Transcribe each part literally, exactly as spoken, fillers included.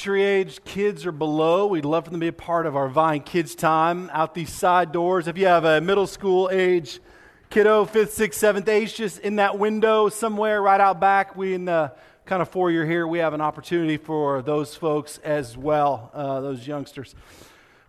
Entry-age kids or below, we'd love for them to be a part of our Vine Kids Time out these side doors. If you have a middle school-age kiddo, fifth, sixth, seventh, eighth, just in that window somewhere right out back, we in the kind of foyer here, we have an opportunity for those folks as well, uh, those youngsters.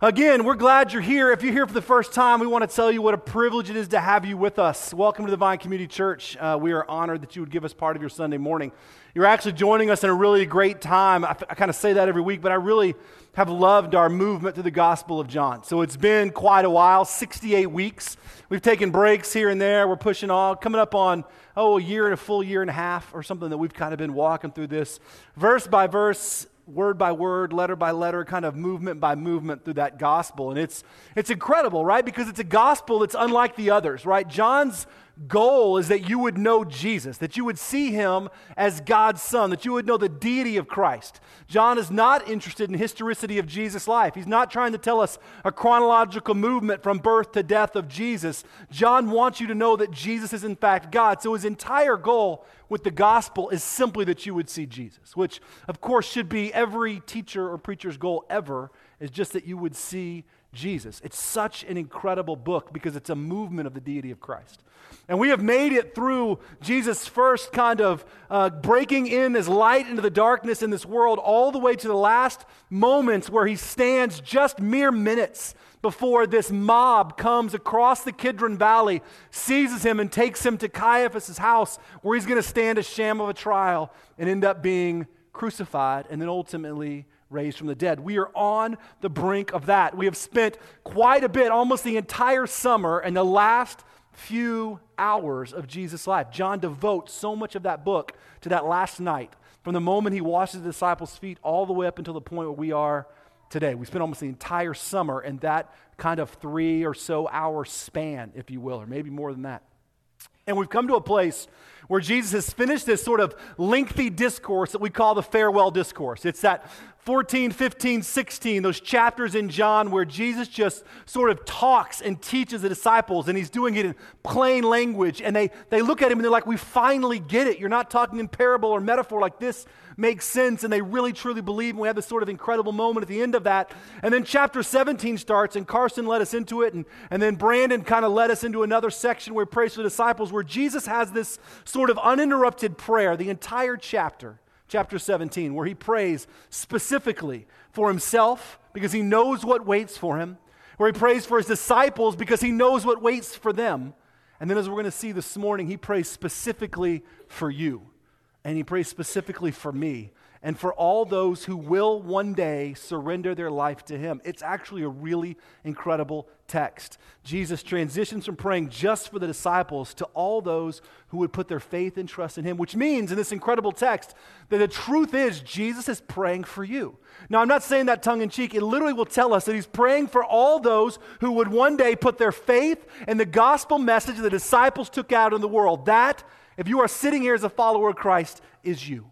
Again, we're glad you're here. If you're here for the first time, we want to tell you what a privilege it is to have you with us. Welcome to the Divine Community Church. Uh, we are honored that you would give us part of your Sunday morning. You're actually joining us in a really great time. I, I kind of say that every week, but I really have loved our movement through the Gospel of John. So it's been quite a while, sixty-eight weeks. We've taken breaks here and there. We're pushing on, coming up on, oh, a year and a full year and a half or something that we've kind of been walking through this verse by verse, word by word, letter by letter, kind of movement by movement through that gospel. And it's it's incredible, right? Because it's a gospel that's unlike the others, right? John's goal is that you would know Jesus, that you would see him as God's son, that you would know the deity of Christ. John is not interested in historicity of Jesus' life. He's not trying to tell us a chronological movement from birth to death of Jesus. John wants you to know that Jesus is in fact God. So his entire goal with the gospel is simply that you would see Jesus, which of course should be every teacher or preacher's goal ever, is just that you would see Jesus. It's such an incredible book because it's a movement of the deity of Christ. And we have made it through Jesus' first kind of uh, breaking in as light into the darkness in this world all the way to the last moments where he stands just mere minutes before this mob comes across the Kidron Valley, seizes him and takes him to Caiaphas' house where he's going to stand a sham of a trial and end up being crucified and then ultimately raised from the dead. We are on the brink of that. We have spent quite a bit, almost the entire summer and the last few hours of Jesus' life. John devotes so much of that book to that last night, from the moment he washes the disciples' feet all the way up until the point where we are today. We spent almost the entire summer in that kind of three or so hour span, if you will, or maybe more than that. And we've come to a place where Jesus has finished this sort of lengthy discourse that we call the farewell discourse. It's that fourteen, fifteen, sixteen, those chapters in John where Jesus just sort of talks and teaches the disciples, and he's doing it in plain language, and they, they look at him and they're like, we finally get it. You're not talking in parable or metaphor, like this makes sense, and they really truly believe, and we have this sort of incredible moment at the end of that. And then chapter seventeen starts, and Carson led us into it, and, and then Brandon kind of led us into another section where he prays for the disciples, where Jesus has this sort of uninterrupted prayer the entire chapter, chapter seventeen, where he prays specifically for himself because he knows what waits for him, where he prays for his disciples because he knows what waits for them, and then as we're going to see this morning, he prays specifically for you. And he prays specifically for me and for all those who will one day surrender their life to him. It's actually a really incredible text. Jesus transitions from praying just for the disciples to all those who would put their faith and trust in him, which means in this incredible text that the truth is Jesus is praying for you. Now, I'm not saying that tongue in cheek. It literally will tell us that he's praying for all those who would one day put their faith in the gospel message the disciples took out in the world. That, if you are sitting here as a follower of Christ, is you.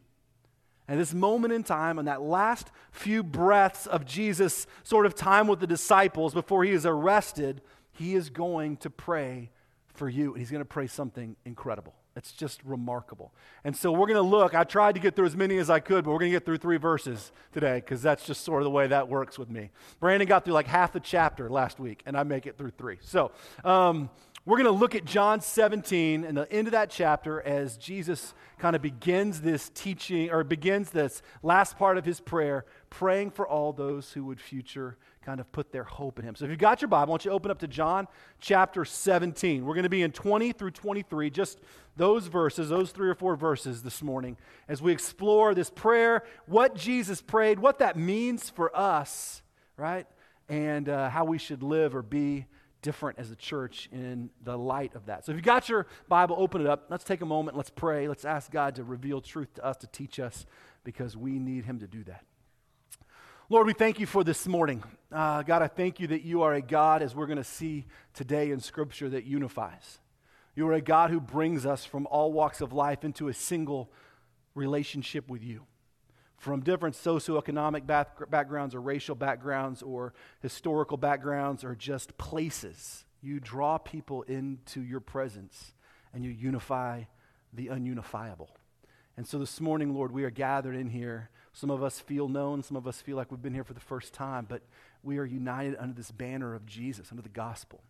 And this moment in time, and that last few breaths of Jesus' sort of time with the disciples before he is arrested, he is going to pray for you. He's going to pray something incredible. It's just remarkable. And so we're going to look. I tried to get through as many as I could, but we're going to get through three verses today because that's just sort of the way that works with me. Brandon got through like half the chapter last week, and I make it through three. So, um... We're going to look at John seventeen and the end of that chapter as Jesus kind of begins this teaching, or begins this last part of his prayer, praying for all those who would future kind of put their hope in him. So if you've got your Bible, I want you to open up to John chapter seventeen. We're going to be in twenty through twenty-three, just those verses, those three or four verses this morning, as we explore this prayer, what Jesus prayed, what that means for us, right? And uh, how we should live or be different as a church in the light of that. So if you got your Bible, open it up. Let's take a moment. Let's pray. Let's ask God to reveal truth to us, to teach us, because we need him to do that. Lord, we thank you for this morning. Uh, God, I thank you that you are a God, as we're going to see today in Scripture, that unifies. You are a God who brings us from all walks of life into a single relationship with you. From different socioeconomic back- backgrounds or racial backgrounds or historical backgrounds or just places. You draw people into your presence and you unify the ununifiable. And so this morning, Lord, we are gathered in here. Some of us feel known. Some of us feel like we've been here for the first time. But we are united under this banner of Jesus, under the gospel.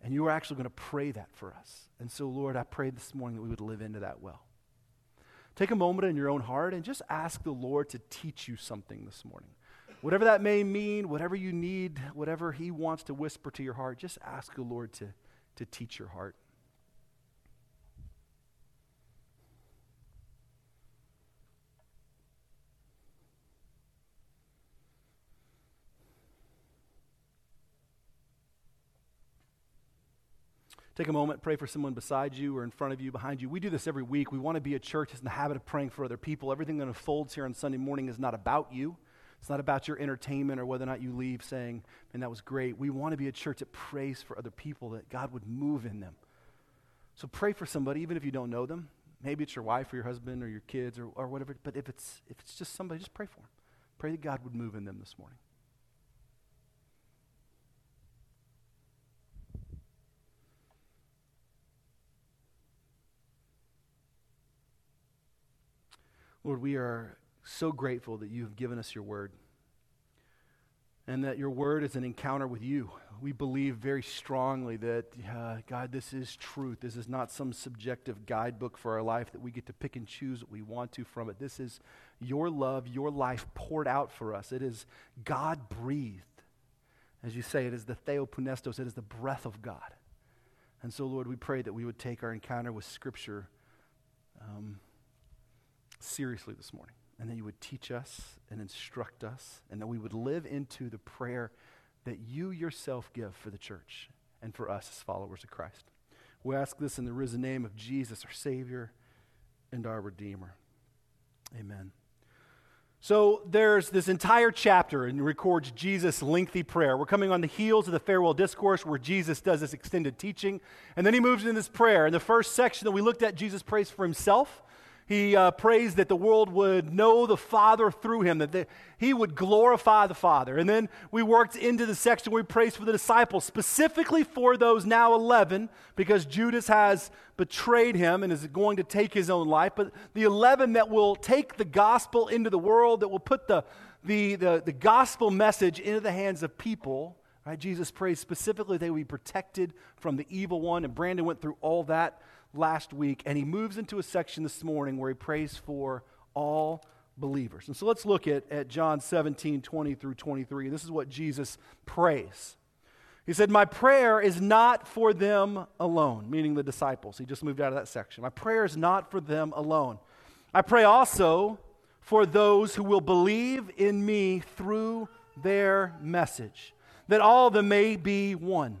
And you are actually going to pray that for us. And so, Lord, I pray this morning that we would live into that well. Take a moment in your own heart and just ask the Lord to teach you something this morning. Whatever that may mean, whatever you need, whatever he wants to whisper to your heart, just ask the Lord to, to teach your heart. Take a moment, pray for someone beside you or in front of you, behind you. We do this every week. We want to be a church that's in the habit of praying for other people. Everything that unfolds here on Sunday morning is not about you. It's not about your entertainment or whether or not you leave saying, man, that was great. We want to be a church that prays for other people, that God would move in them. So pray for somebody, even if you don't know them. Maybe it's your wife or your husband or your kids or, or whatever. But if it's if it's just somebody, just pray for them. Pray that God would move in them this morning. Lord, we are so grateful that you have given us your word and that your word is an encounter with you. We believe very strongly that, uh, God, this is truth. This is not some subjective guidebook for our life that we get to pick and choose what we want to from it. This is your love, your life poured out for us. It is God-breathed. As you say, it is the theopneustos. It is the breath of God. And so, Lord, we pray that we would take our encounter with Scripture um seriously this morning, and that you would teach us and instruct us, and that we would live into the prayer that you yourself give for the church and for us as followers of Christ. We ask this in the risen name of Jesus, our Savior and our Redeemer. Amen. So there's this entire chapter and records Jesus' lengthy prayer. We're coming on the heels of the farewell discourse where Jesus does this extended teaching, and then he moves into this prayer. In the first section that we looked at, Jesus prays for himself. He uh, prays that the world would know the Father through him, that the, he would glorify the Father. And then we worked into the section where he prays for the disciples, specifically for those now eleven, because Judas has betrayed him and is going to take his own life. But the eleven that will take the gospel into the world, that will put the, the, the, the gospel message into the hands of people. Right? Jesus prays specifically that they be protected from the evil one. And Brandon went through all that last week, and he moves into a section this morning where he prays for all believers. And so let's look at, at John seventeen, twenty through twenty-three. This is what Jesus prays. He said, my prayer is not for them alone, meaning the disciples. He just moved out of that section. My prayer is not for them alone. I pray also for those who will believe in me through their message, that all of them may be one.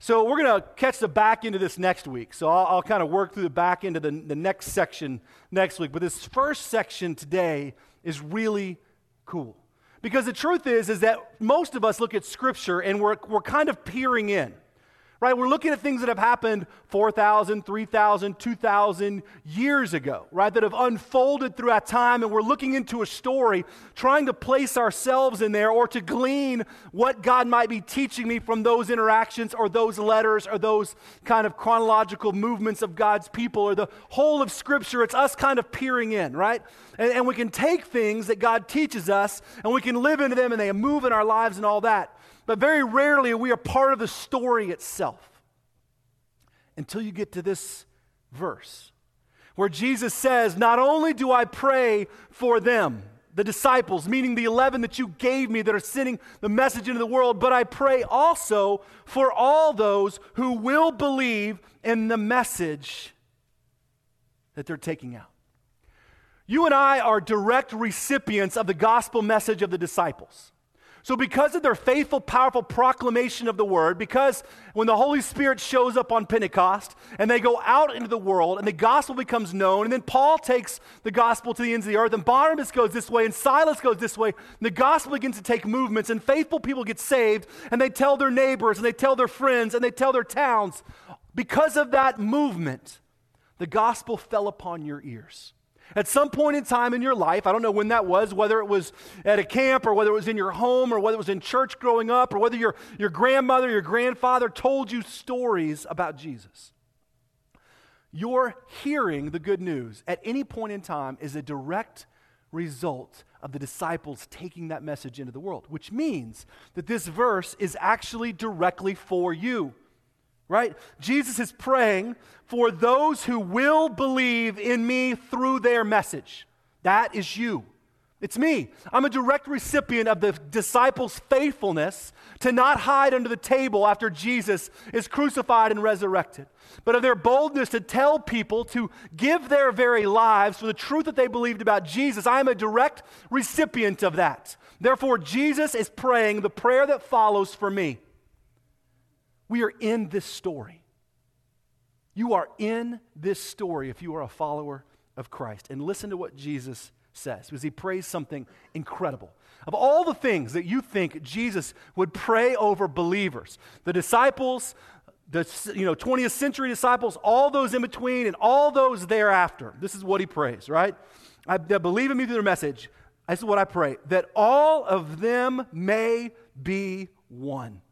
So we're going to catch the back end of this next week. So I'll, I'll kind of work through the back end of the, the next section next week. But this first section today is really cool. Because the truth is, is that most of us look at Scripture and we're, we're kind of peering in. Right? We're looking at things that have happened four thousand, three thousand, two thousand years ago, right? That have unfolded throughout time, and we're looking into a story, trying to place ourselves in there or to glean what God might be teaching me from those interactions or those letters or those kind of chronological movements of God's people or the whole of Scripture. It's us kind of peering in, right? And, and we can take things that God teaches us and we can live into them and they move in our lives and all that. But very rarely we are part of the story itself until you get to this verse where Jesus says, not only do I pray for them, the disciples, meaning the eleven that you gave me that are sending the message into the world, but I pray also for all those who will believe in the message that they're taking out. You and I are direct recipients of the gospel message of the disciples. So because of their faithful, powerful proclamation of the word, because when the Holy Spirit shows up on Pentecost and they go out into the world and the gospel becomes known, and then Paul takes the gospel to the ends of the earth, and Barnabas goes this way and Silas goes this way, and the gospel begins to take movements, and faithful people get saved, and they tell their neighbors, and they tell their friends, and they tell their towns. Because of that movement, the gospel fell upon your ears. At some point in time in your life, I don't know when that was, whether it was at a camp or whether it was in your home or whether it was in church growing up or whether your, your grandmother, your grandfather told you stories about Jesus. Your hearing the good news at any point in time is a direct result of the disciples taking that message into the world, which means that this verse is actually directly for you. Right? Jesus is praying for those who will believe in me through their message. That is you. It's me. I'm a direct recipient of the disciples' faithfulness to not hide under the table after Jesus is crucified and resurrected, but of their boldness to tell people, to give their very lives for the truth that they believed about Jesus. I am a direct recipient of that. Therefore, Jesus is praying the prayer that follows for me. We are in this story. You are in this story if you are a follower of Christ. And listen to what Jesus says, because he prays something incredible. Of all the things that you think Jesus would pray over believers, the disciples, the you know twentieth century disciples, all those in between, and all those thereafter, this is what he prays, right? I believe in me through their message. This is what I pray, that all of them may be one.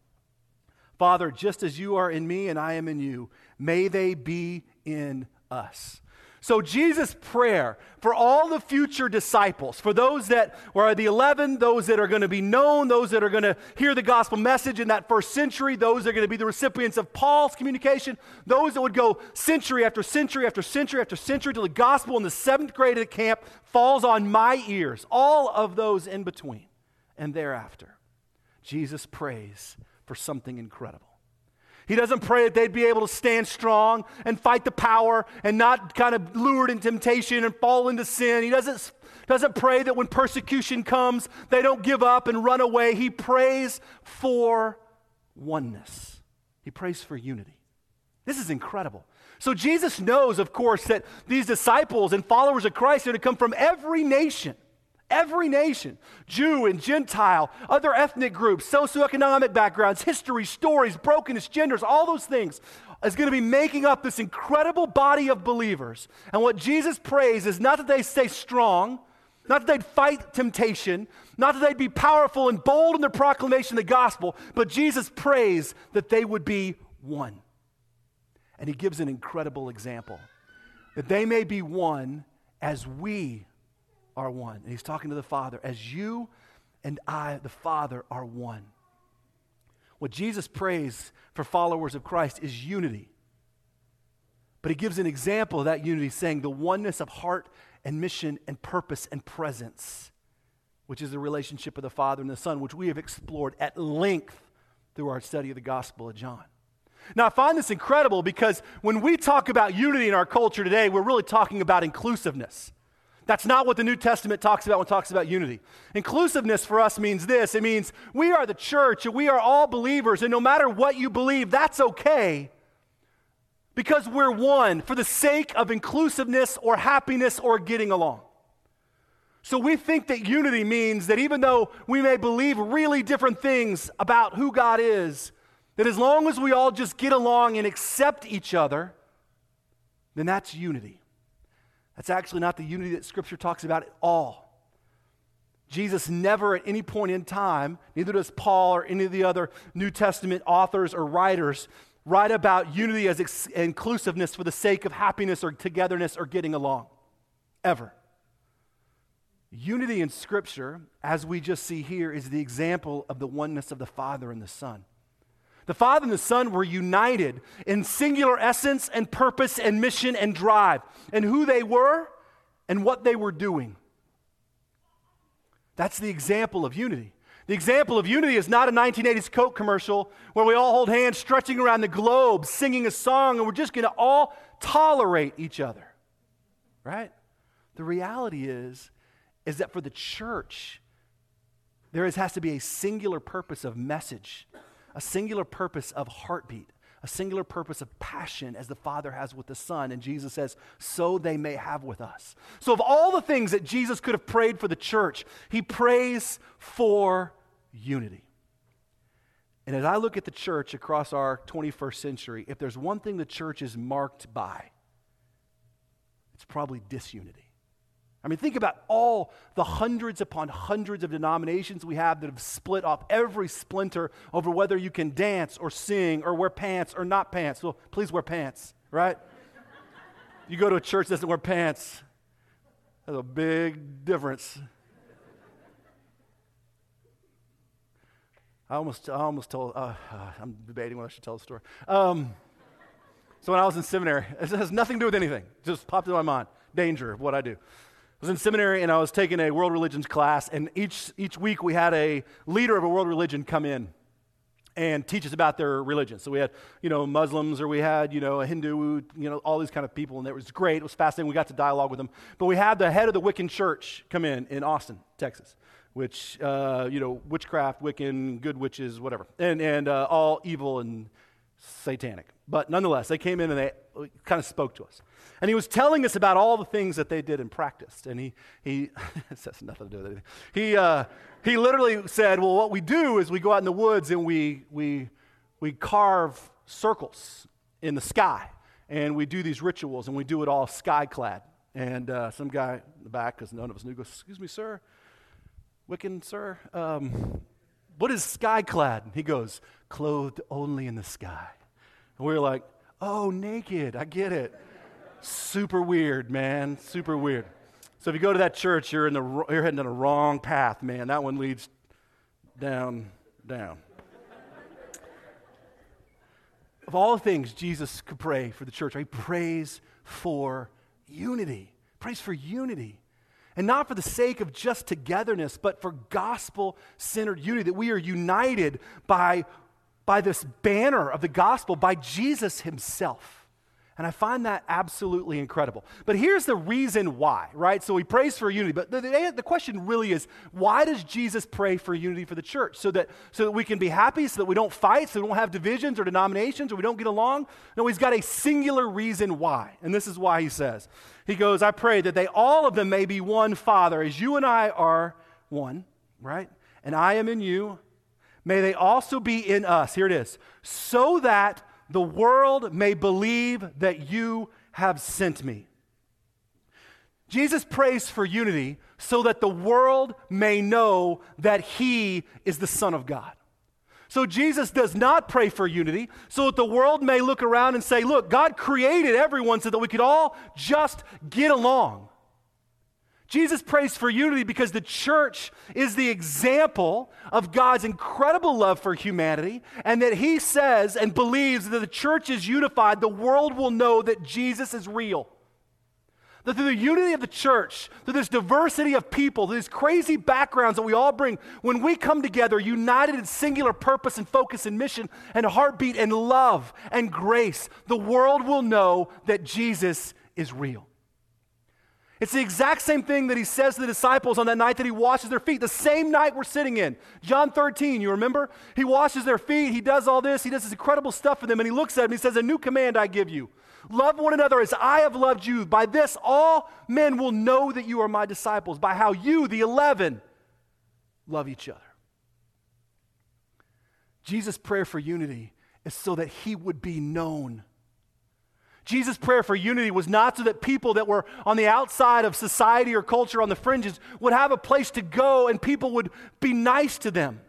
Father, just as you are in me and I am in you, may they be in us. So Jesus' prayer for all the future disciples, for those that were the eleven, those that are going to be known, those that are going to hear the gospel message in that first century, those that are going to be the recipients of Paul's communication, those that would go century after century after century after century till the gospel in the seventh grade of the camp falls on my ears, all of those in between and thereafter. Jesus prays for something incredible. He doesn't pray that they'd be able to stand strong and fight the power and not kind of lured in temptation and fall into sin. He doesn't, doesn't pray that when persecution comes, they don't give up and run away. He prays for oneness. He prays for unity. This is incredible. So Jesus knows, of course, that these disciples and followers of Christ are to come from every nation. Every nation, Jew and Gentile, other ethnic groups, socioeconomic backgrounds, history, stories, brokenness, genders, all those things is going to be making up this incredible body of believers. And what Jesus prays is not that they stay strong, not that they'd fight temptation, not that they'd be powerful and bold in their proclamation of the gospel, but Jesus prays that they would be one. And he gives an incredible example, that they may be one as we are one. And he's talking to the Father, as you and I, the Father, are one. What Jesus prays for followers of Christ is unity. But he gives an example of that unity, saying the oneness of heart and mission and purpose and presence, which is the relationship of the Father and the Son, which we have explored at length through our study of the Gospel of John. Now, I find this incredible because when we talk about unity in our culture today, we're really talking about inclusiveness. That's not what the New Testament talks about when it talks about unity. Inclusiveness for us means this. It means we are the church and we are all believers, and no matter what you believe, that's okay because we're one for the sake of inclusiveness or happiness or getting along. So we think that unity means that even though we may believe really different things about who God is, that as long as we all just get along and accept each other, then that's unity. That's actually not the unity that Scripture talks about at all. Jesus never at any point in time, neither does Paul or any of the other New Testament authors or writers, write about unity as ex- inclusiveness for the sake of happiness or togetherness or getting along, ever. Unity in Scripture, as we just see here, is the example of the oneness of the Father and the Son. The Father and the Son were united in singular essence and purpose and mission and drive and who they were and what they were doing. That's the example of unity. The example of unity is not a nineteen eighties Coke commercial where we all hold hands stretching around the globe singing a song and we're just going to all tolerate each other, right? The reality is, is that for the church, There is, has to be a singular purpose of message, a singular purpose of heartbeat, a singular purpose of passion as the Father has with the Son. And Jesus says, so they may have with us. So of all the things that Jesus could have prayed for the church, he prays for unity. And as I look at the church across our twenty-first century, if there's one thing the church is marked by, it's probably disunity. I mean, think about all the hundreds upon hundreds of denominations we have that have split off, every splinter over whether you can dance or sing or wear pants or not pants. Well, please wear pants, right? You go to a church that doesn't wear pants. That's a big difference. I almost, I almost told, uh, I'm debating whether I should tell the story. Um, so when I was in seminary, it has nothing to do with anything. It just popped into my mind. Danger of what I do. I was in seminary and I was taking a world religions class, and each each week we had a leader of a world religion come in and teach us about their religion. So we had, you know, Muslims, or we had, you know, a Hindu, you know, all these kind of people, and it was great. It was fascinating. We got to dialogue with them. But we had the head of the Wiccan church come in in Austin, Texas, which, uh, you know, witchcraft, Wiccan, good witches, whatever, and, and uh, all evil and satanic. But nonetheless, they came in and they kind of spoke to us. And he was telling us about all the things that they did and practiced. And he, he this has nothing to do with anything. He uh, he literally said, well, what we do is we go out in the woods and we we we carve circles in the sky. And we do these rituals, and we do it all sky-clad. And uh, some guy in the back, because none of us knew, goes, excuse me, sir, Wiccan, sir, um, what is sky-clad? And he goes, clothed only in the sky. And we were like, oh, naked, I get it. Super weird, man, super weird. So if you go to that church, you're in the you're heading on the wrong path, man. That one leads down, down. Of all things Jesus could pray for the church, he prays for unity, prays for unity. And not for the sake of just togetherness, but for gospel-centered unity, that we are united by by this banner of the gospel, by Jesus himself. And I find that absolutely incredible. But here's the reason why, right? So he prays for unity, but the, the, the question really is, why does Jesus pray for unity for the church? So that so that we can be happy, so that we don't fight, so we don't have divisions or denominations, or we don't get along? No, he's got a singular reason why, and this is why he says. He goes, I pray that they, all of them, may be one, Father, as you and I are one, right? And I am in you. May they also be in us, here it is, so that the world may believe that you have sent me. Jesus prays for unity so that the world may know that he is the Son of God. So Jesus does not pray for unity so that the world may look around and say, look, God created everyone so that we could all just get along. Jesus prays for unity because the church is the example of God's incredible love for humanity, and that he says and believes that the church is unified, the world will know that Jesus is real. That through the unity of the church, through this diversity of people, through these crazy backgrounds that we all bring, when we come together united in singular purpose and focus and mission and heartbeat and love and grace, the world will know that Jesus is real. It's the exact same thing that he says to the disciples on that night that he washes their feet, the same night we're sitting in. John thirteen, you remember? He washes their feet, he does all this, he does this incredible stuff for them, and he looks at them and he says, a new command I give you. Love one another as I have loved you. By this all men will know that you are my disciples, by how you, the eleven, love each other. Jesus' prayer for unity is so that he would be known. Jesus' prayer for unity was not so that people that were on the outside of society or culture on the fringes would have a place to go and people would be nice to them.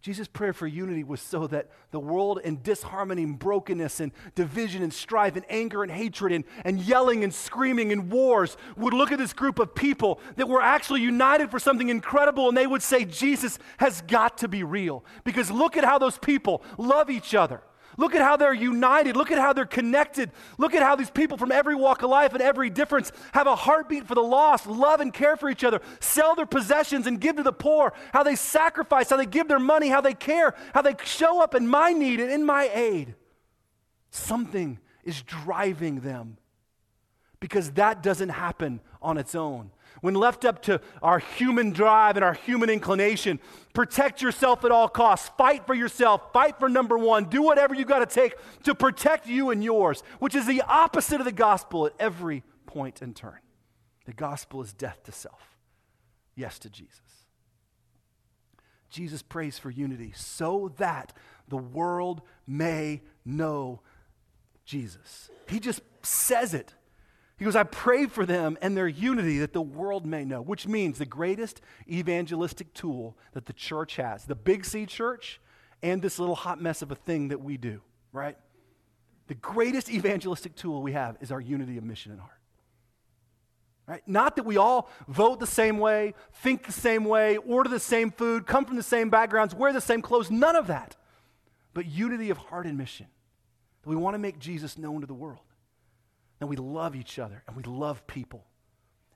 Jesus' prayer for unity was so that the world in disharmony and brokenness and division and strife and anger and hatred and, and yelling and screaming and wars would look at this group of people that were actually united for something incredible, and they would say, Jesus has got to be real, because look at how those people love each other. Look at how they're united. Look at how they're connected. Look at how these people from every walk of life and every difference have a heartbeat for the lost, love and care for each other, sell their possessions and give to the poor, how they sacrifice, how they give their money, how they care, how they show up in my need and in my aid. Something is driving them, because that doesn't happen on its own. when left up to our human drive and our human inclination, protect yourself at all costs. Fight for yourself. Fight for number one. Do whatever you got to take to protect you and yours, which is the opposite of the gospel at every point and turn. The gospel is death to self. Yes to Jesus. Jesus prays for unity so that the world may know Jesus. He just says it. He goes, I pray for them and their unity that the world may know, which means the greatest evangelistic tool that the church has, the Big C church and this little hot mess of a thing that we do, right? The greatest evangelistic tool we have is our unity of mission and heart. Right? Not that we all vote the same way, think the same way, order the same food, come from the same backgrounds, wear the same clothes, none of that. But unity of heart and mission. That we want to make Jesus known to the world. And we love each other and we love people.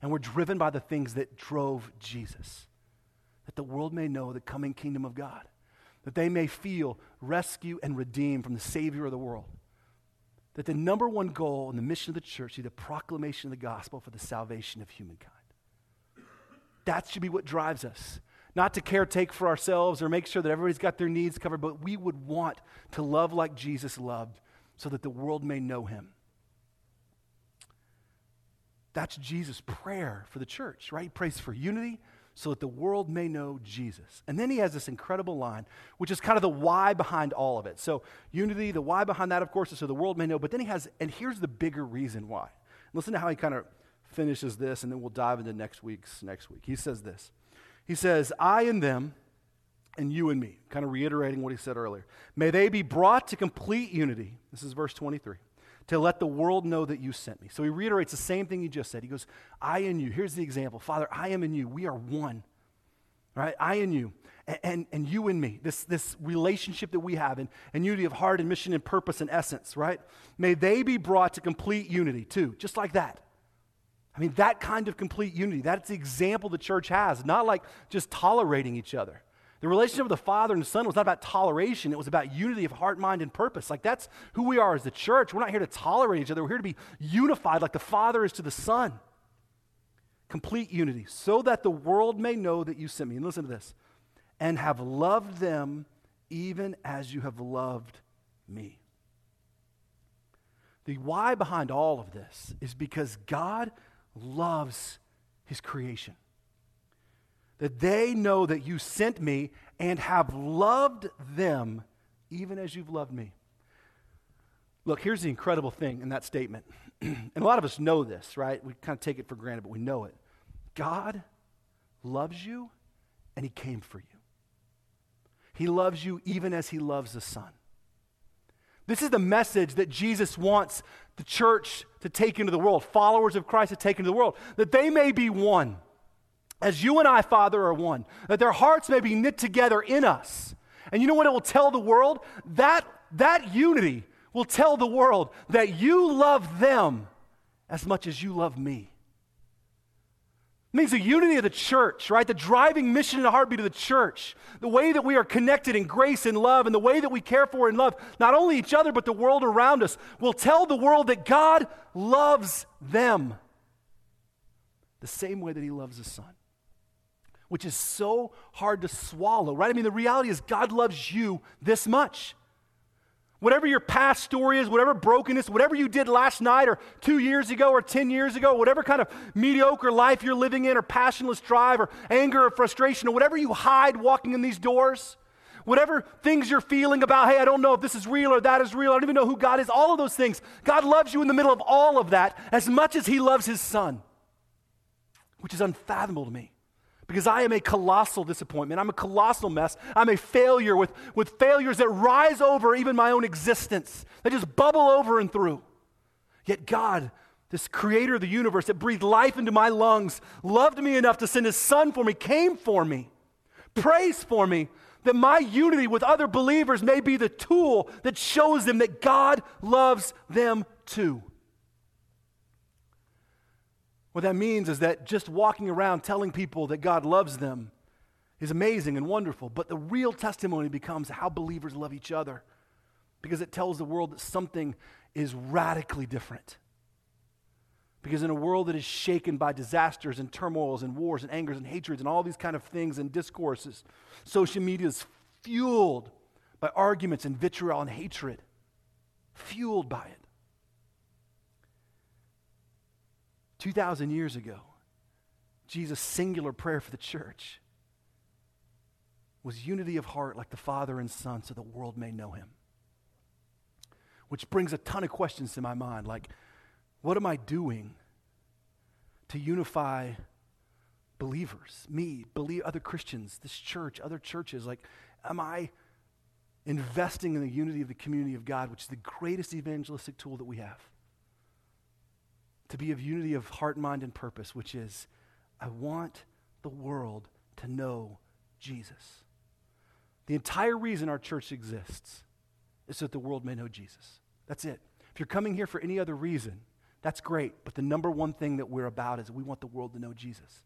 And we're driven by the things that drove Jesus. That the world may know the coming kingdom of God. That they may feel rescued and redeemed from the Savior of the world. That the number one goal and the mission of the church is the proclamation of the gospel for the salvation of humankind. That should be what drives us. Not to caretake for ourselves or make sure that everybody's got their needs covered, but we would want to love like Jesus loved so that the world may know him. That's Jesus' prayer for the church, right? He prays for unity so that the world may know Jesus. And then he has this incredible line, which is kind of the why behind all of it. So unity, the why behind that, of course, is so the world may know. But then he has, and here's the bigger reason why. Listen to how he kind of finishes this, and then we'll dive into next week's next week. He says this. He says, I and them, and you and me, kind of reiterating what he said earlier. May they be brought to complete unity. This is verse twenty-three. To let the world know that you sent me. So he reiterates the same thing he just said. He goes, I and you. Here's the example. Father, I am in you. We are one. Right? I and you. And, and, and you and me. This, this relationship that we have and, and unity of heart and mission and purpose and essence, right? May they be brought to complete unity too. Just like that. I mean, that kind of complete unity. That's the example the church has. Not like just tolerating each other. The relationship of the Father and the Son was not about toleration. It was about unity of heart, mind, and purpose. Like, that's who we are as the church. We're not here to tolerate each other. We're here to be unified like the Father is to the Son. Complete unity. So that the world may know that you sent me. And listen to this. And have loved them even as you have loved me. The why behind all of this is because God loves his creation. That they know that you sent me and have loved them even as you've loved me. Look, here's the incredible thing in that statement. And a lot of us know this, right? We kind of take it for granted, but we know it. God loves you and he came for you. He loves you even as he loves the Son. This is the message that Jesus wants the church to take into the world, followers of Christ to take into the world, that they may be one. As you and I, Father, are one, that their hearts may be knit together in us. And you know what it will tell the world? That, that unity will tell the world that you love them as much as you love me. It means the unity of the church, right? The driving mission and the heartbeat of the church. The way that we are connected in grace and love and the way that we care for and love not only each other but the world around us will tell the world that God loves them the same way that he loves his Son. Which is so hard to swallow, right? I mean, the reality is God loves you this much. Whatever your past story is, whatever brokenness, whatever you did last night or two years ago or ten years ago, whatever kind of mediocre life you're living in or passionless drive or anger or frustration or whatever you hide walking in these doors, whatever things you're feeling about, hey, I don't know if this is real or that is real, I don't even know who God is, all of those things, God loves you in the middle of all of that as much as he loves his Son, which is unfathomable to me. Because I am a colossal disappointment. I'm a colossal mess. I'm a failure with, with failures that rise over even my own existence. They just bubble over and through. Yet God, this creator of the universe that breathed life into my lungs, loved me enough to send his Son for me, came for me, prays for me, that my unity with other believers may be the tool that shows them that God loves them too. What that means is that just walking around telling people that God loves them is amazing and wonderful, but the real testimony becomes how believers love each other because it tells the world that something is radically different. Because in a world that is shaken by disasters and turmoils and wars and angers and hatreds and all these kind of things and discourses, social media is fueled by arguments and vitriol and hatred. Fueled by it. two thousand years ago, Jesus' singular prayer for the church was unity of heart like the Father and Son so the world may know him. Which brings a ton of questions to my mind, like, what am I doing to unify believers, me, believe other Christians, this church, other churches? Like, am I investing in the unity of the community of God, which is the greatest evangelistic tool that we have? To be of unity of heart, mind, and purpose, which is, I want the world to know Jesus. The entire reason our church exists is so that the world may know Jesus. That's it. If you're coming here for any other reason, that's great, but the number one thing that we're about is we want the world to know Jesus.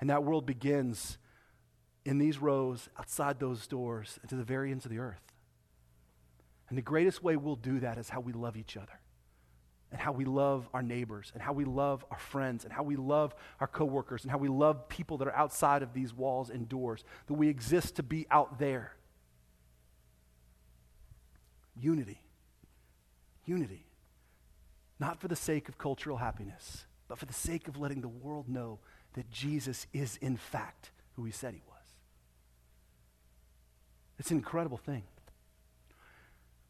And that world begins in these rows, outside those doors, and to the very ends of the earth. And the greatest way we'll do that is how we love each other, and how we love our neighbors, and how we love our friends, and how we love our coworkers, and how we love people that are outside of these walls and doors, that we exist to be out there. Unity. Unity. Not for the sake of cultural happiness, but for the sake of letting the world know that Jesus is in fact who he said he was. It's an incredible thing.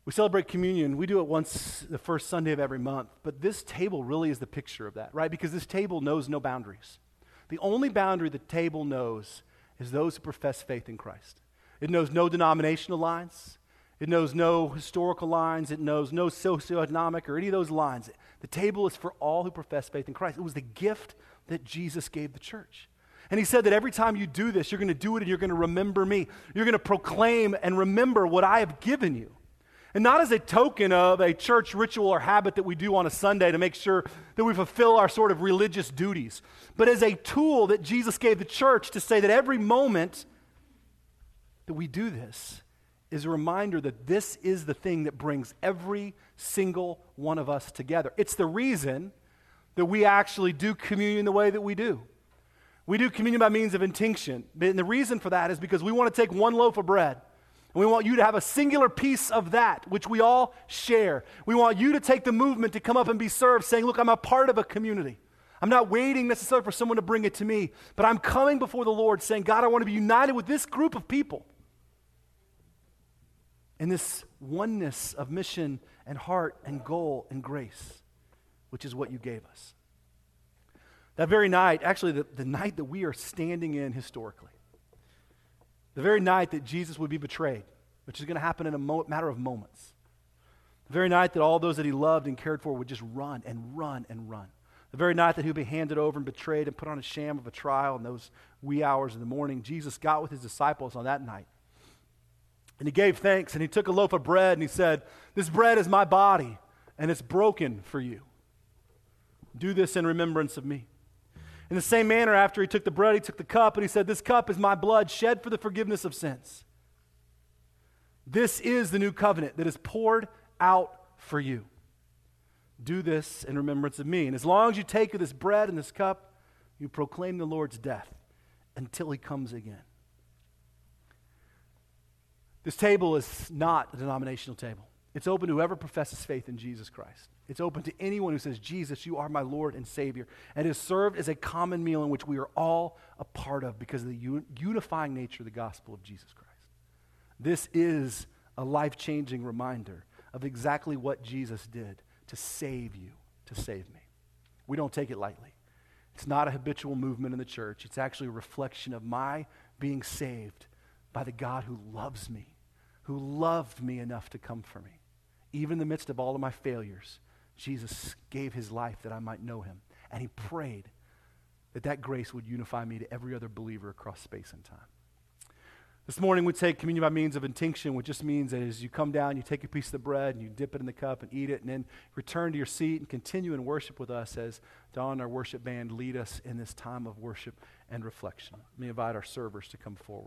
We celebrate communion. We do it once the first Sunday of every month, but this table really is the picture of that, right? Because this table knows no boundaries. The only boundary the table knows is those who profess faith in Christ. It knows no denominational lines. It knows no historical lines. It knows no socioeconomic or any of those lines. The table is for all who profess faith in Christ. It was the gift that Jesus gave the church. And he said that every time you do this, you're going to do it and you're going to remember me. You're going to proclaim and remember what I have given you. And not as a token of a church ritual or habit that we do on a Sunday to make sure that we fulfill our sort of religious duties, but as a tool that Jesus gave the church to say that every moment that we do this is a reminder that this is the thing that brings every single one of us together. It's the reason that we actually do communion the way that we do. We do communion by means of intinction. And the reason for that is because we want to take one loaf of bread, and we want you to have a singular piece of that, which we all share. We want you to take the movement to come up and be served, saying, look, I'm a part of a community. I'm not waiting necessarily for someone to bring it to me, but I'm coming before the Lord saying, God, I want to be united with this group of people. And this oneness of mission and heart and goal and grace, which is what you gave us. That very night, actually the, the night that we are standing in historically, the very night that Jesus would be betrayed, which is going to happen in a mo- matter of moments, the very night that all those that he loved and cared for would just run and run and run, the very night that he would be handed over and betrayed and put on a sham of a trial in those wee hours in the morning, Jesus got with his disciples on that night. And he gave thanks, and he took a loaf of bread, and he said, this bread is my body, and it's broken for you. Do this in remembrance of me. In the same manner, after he took the bread, he took the cup, and he said, this cup is my blood shed for the forgiveness of sins. This is the new covenant that is poured out for you. Do this in remembrance of me. And as long as you take of this bread and this cup, you proclaim the Lord's death until he comes again. This table is not a denominational table. It's open to whoever professes faith in Jesus Christ. It's open to anyone who says, Jesus, you are my Lord and Savior. And it is served as a common meal in which we are all a part of because of the unifying nature of the gospel of Jesus Christ. This is a life-changing reminder of exactly what Jesus did to save you, to save me. We don't take it lightly. It's not a habitual movement in the church. It's actually a reflection of my being saved by the God who loves me, who loved me enough to come for me. Even in the midst of all of my failures, Jesus gave his life that I might know him. And he prayed that that grace would unify me to every other believer across space and time. This morning we take communion by means of intinction, which just means that as you come down, you take a piece of the bread and you dip it in the cup and eat it, and then return to your seat and continue in worship with us as Don, our worship band, lead us in this time of worship and reflection. Let me invite our servers to come forward.